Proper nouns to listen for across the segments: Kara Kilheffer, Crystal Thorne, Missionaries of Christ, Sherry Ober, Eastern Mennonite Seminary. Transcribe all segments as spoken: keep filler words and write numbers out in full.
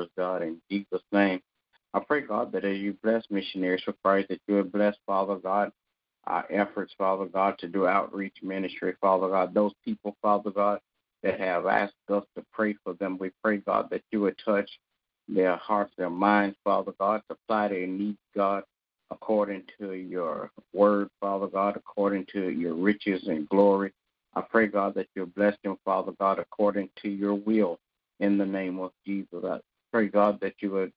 praise God, in Jesus' name. I pray, God, that as you bless Missionaries for Christ, that you would bless, Father God, our efforts, Father God, to do outreach ministry, Father God. Those people, Father God, that have asked us to pray for them, we pray, God, that you would touch their hearts, their minds, Father God, supply their needs, God, according to your word, Father God, according to your riches and glory. I pray, God, that you'll bless them, Father God, according to your will, in the name of Jesus. I pray, God, that you would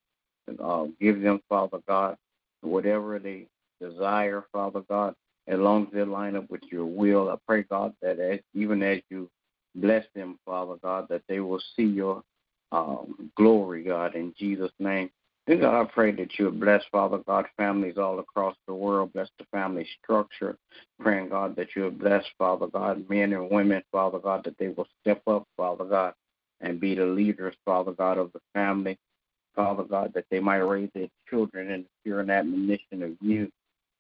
uh, give them, Father God, whatever they desire, Father God, as long as they line up with your will. I pray, God, that as, even as you bless them, Father God, that they will see your um, glory, God, in Jesus' name. And God, I pray that you would bless, Father God, families all across the world, bless the family structure. Praying, God, that you would bless, Father God, men and women, Father God, that they will step up, Father God, and be the leaders, Father God, of the family. Father God, that they might raise their children in the fear and admonition of you,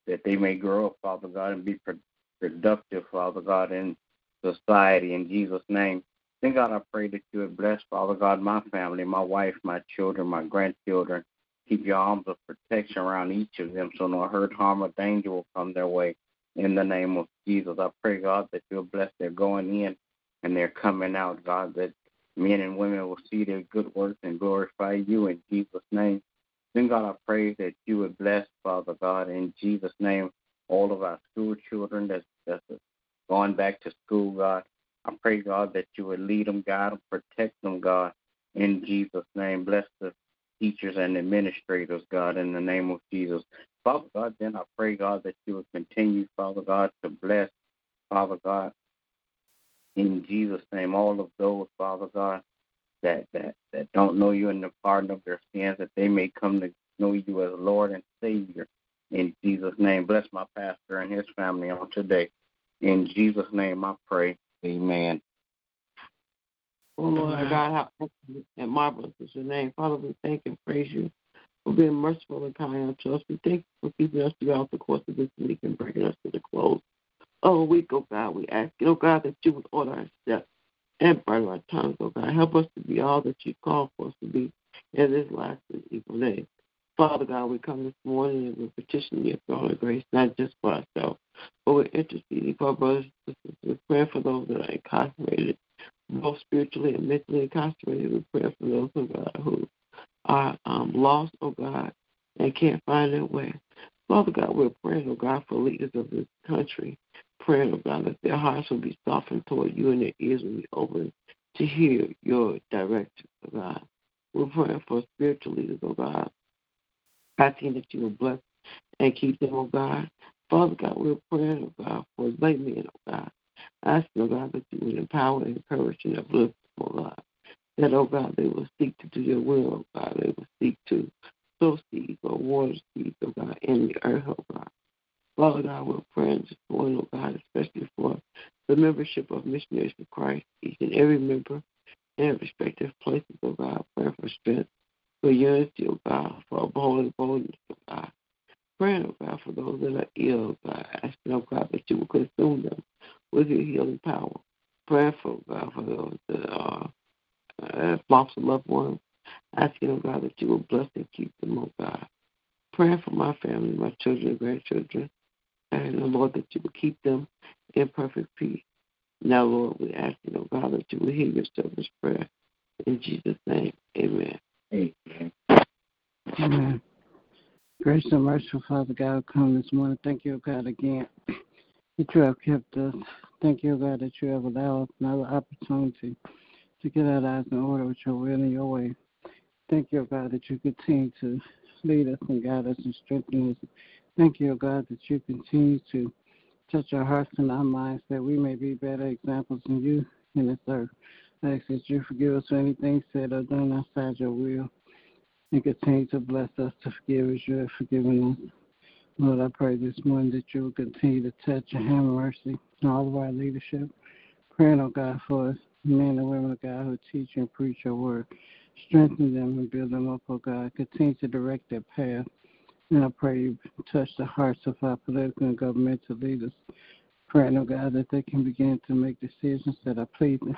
that they may grow up, Father God, and be pro- productive, Father God, in society, in Jesus' name. Then, God, I pray that you would bless, Father God, my family, my wife, my children, my grandchildren. Keep your arms of protection around each of them so no hurt, harm, or danger will come their way. In the name of Jesus, I pray, God, that you'll bless their going in and their coming out, God, that men and women will see their good works and glorify you in Jesus' name. Then, God, I pray that you would bless, Father God, in Jesus' name, all of our school children that's, that's going back to school, God. I pray, God, that you would lead them, guide them, protect them, God, in Jesus' name. Bless the teachers and administrators, God, in the name of Jesus. Father God, then I pray, God, that you would continue, Father God, to bless, Father God, in Jesus' name, all of those, Father God, that, that, that don't know you in the pardon of their sins, that they may come to know you as Lord and Savior, in Jesus' name. Bless my pastor and his family on today. In Jesus' name I pray, amen. Oh, Lord God, how excellent and marvelous is your name. Father, we thank and praise you for being merciful and kind unto us. We thank you for keeping us throughout the course of this week and bringing us to the close. Oh, we go, God, we ask, oh, God, that you would order our steps and burn our tongues, oh, God. Help us to be all that you call for us to be in this last and evil day. Father God, we come this morning and we petition your throne of grace, not just for ourselves, but we're interceding for our brothers and sisters. We're praying for those that are incarcerated, both spiritually and mentally incarcerated. We're praying for those, oh, God, who are um, lost, oh, God, and can't find their way. Father God, we're praying, oh, God, for leaders of this country. Praying, oh, God, that their hearts will be softened toward you and their ears will be open to hear your direction, oh, God. We're praying for spiritual leaders, oh, God. I think that you will bless and keep them, oh, God. Father God, we're praying, oh, God, for laymen, oh, God. I ask, oh, God, that you would empower, encourage, and uplift, oh, God. That, oh, God, they will seek to do your will, oh, God. They will seek to sow seeds or water seeds, oh, God, in the earth, oh, God. Father God, we're praying this morning, oh, God, especially for the membership of Missionaries of Christ, each and every member in respective places, oh, God. Praying for strength, for unity, oh, God, for upholding boldness, oh, God. Praying, oh, God, for those that are ill, oh, God. Asking, oh, God, that you will consume them with your healing power. Praying, for, oh, God, for those that are uh, lost loved ones. Asking, oh, God, that you will bless and keep them, oh, God. Praying for my family, my children and grandchildren. And, oh, Lord, that you will keep them in perfect peace. Now, Lord, we ask, oh, God, that you will hear your servant's prayer. In Jesus' name, amen. Amen. Amen. Gracious and merciful Father God, come this morning. Thank you, God, again that you have kept us. Thank you, God, that you have allowed us another opportunity to get our lives in order with your will and your way. Thank you, God, that you continue to lead us and guide us and strengthen us. Thank you, God, that you continue to touch our hearts and our minds that we may be better examples than you in this earth. I ask that you forgive us for anything said or done outside your will and continue to bless us to forgive as you have forgiven us. Lord, I pray this morning that you will continue to touch and have mercy on all of our leadership. Praying, oh God, for us, men and women, of God, who teach and preach your word. Strengthen them and build them up, oh God. Continue to direct their path. And I pray you touch the hearts of our political and governmental leaders. Praying, oh God, that they can begin to make decisions that are pleasing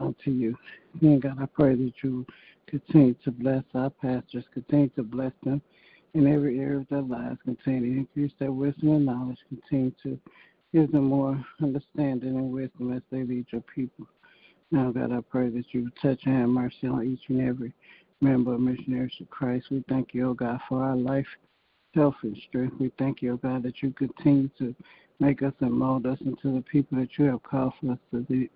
unto you. Then, God, I pray that you Continue to bless our pastors. Continue to bless them in every area of their lives. Continue to increase their wisdom and knowledge. Continue to give them more understanding and wisdom as they lead your people. Now, God, I pray that you would touch and have mercy on each and every member of Missionaries of Christ. We thank you, O God, for our life, health, and strength. We thank you, O God, that you continue to make us and mold us into the people that you have called for us to be.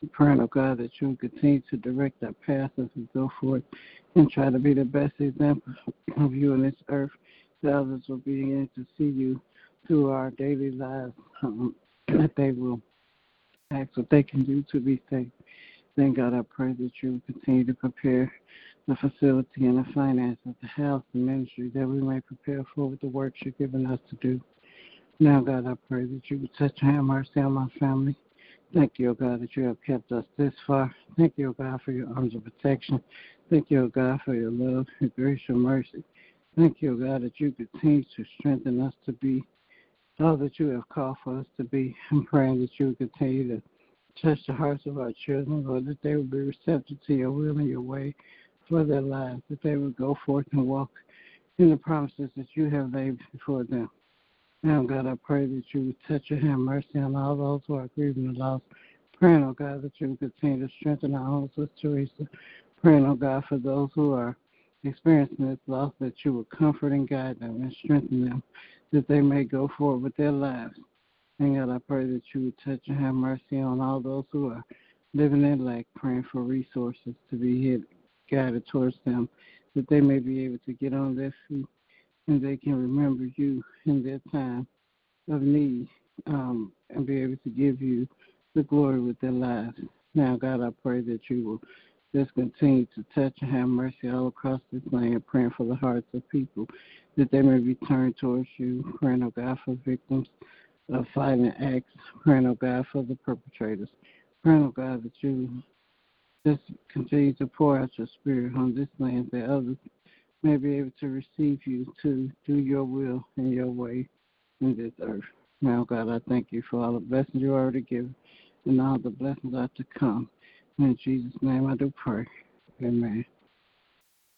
We pray, O God, that you would continue to direct our path as we go forth and try to be the best example of you on this earth, that others will be in to see you through our daily lives, um, that they will ask what they can do to be safe. Then, God, I pray that you continue to prepare the facility and the finances, the house, the ministry, that we may prepare for the work you've given us to do. Now, God, I pray that you would touch and have mercy on my family. Thank you, O God, that you have kept us this far. Thank you, O God, for your arms of protection. Thank you, O God, for your love, your grace, your mercy. Thank you, O God, that you continue to strengthen us to be all that you have called for us to be. I'm praying that you would continue to touch the hearts of our children, Lord, that they would be receptive to your will and your way for their lives, that they would go forth and walk in the promises that you have laid before them. Now, God, I pray that you would touch and have mercy on all those who are grieving and lost. Praying, oh God, that you would continue to strengthen our own sister Teresa. Praying, oh God, for those who are experiencing this loss, that you would comfort and guide them and strengthen them, that they may go forward with their lives. And God, I pray that you would touch and have mercy on all those who are living in lack, praying for resources to be guided towards them, that they may be able to get on their feet and they can remember you in their time of need, um, and be able to give you the glory with their lives. Now, God, I pray that you will just continue to touch and have mercy all across this land, praying for the hearts of people, that they may be turned towards you. Praying, oh God, for victims of violent acts. Praying, oh God, for the perpetrators. Praying, oh God, that you just continue to pour out your spirit on this land, that others may be able to receive you to do your will and your way in this earth. Now, God, I thank you for all the blessings you already given and all the blessings are to come. In Jesus' name I do pray. Amen.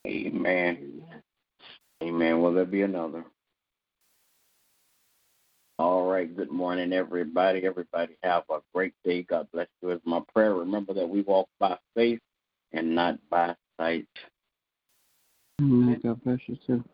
Amen. Amen. Will there be another? All right. Good morning, everybody. Everybody have a great day. God bless you is my prayer. Remember that we walk by faith and not by sight. God bless you, too.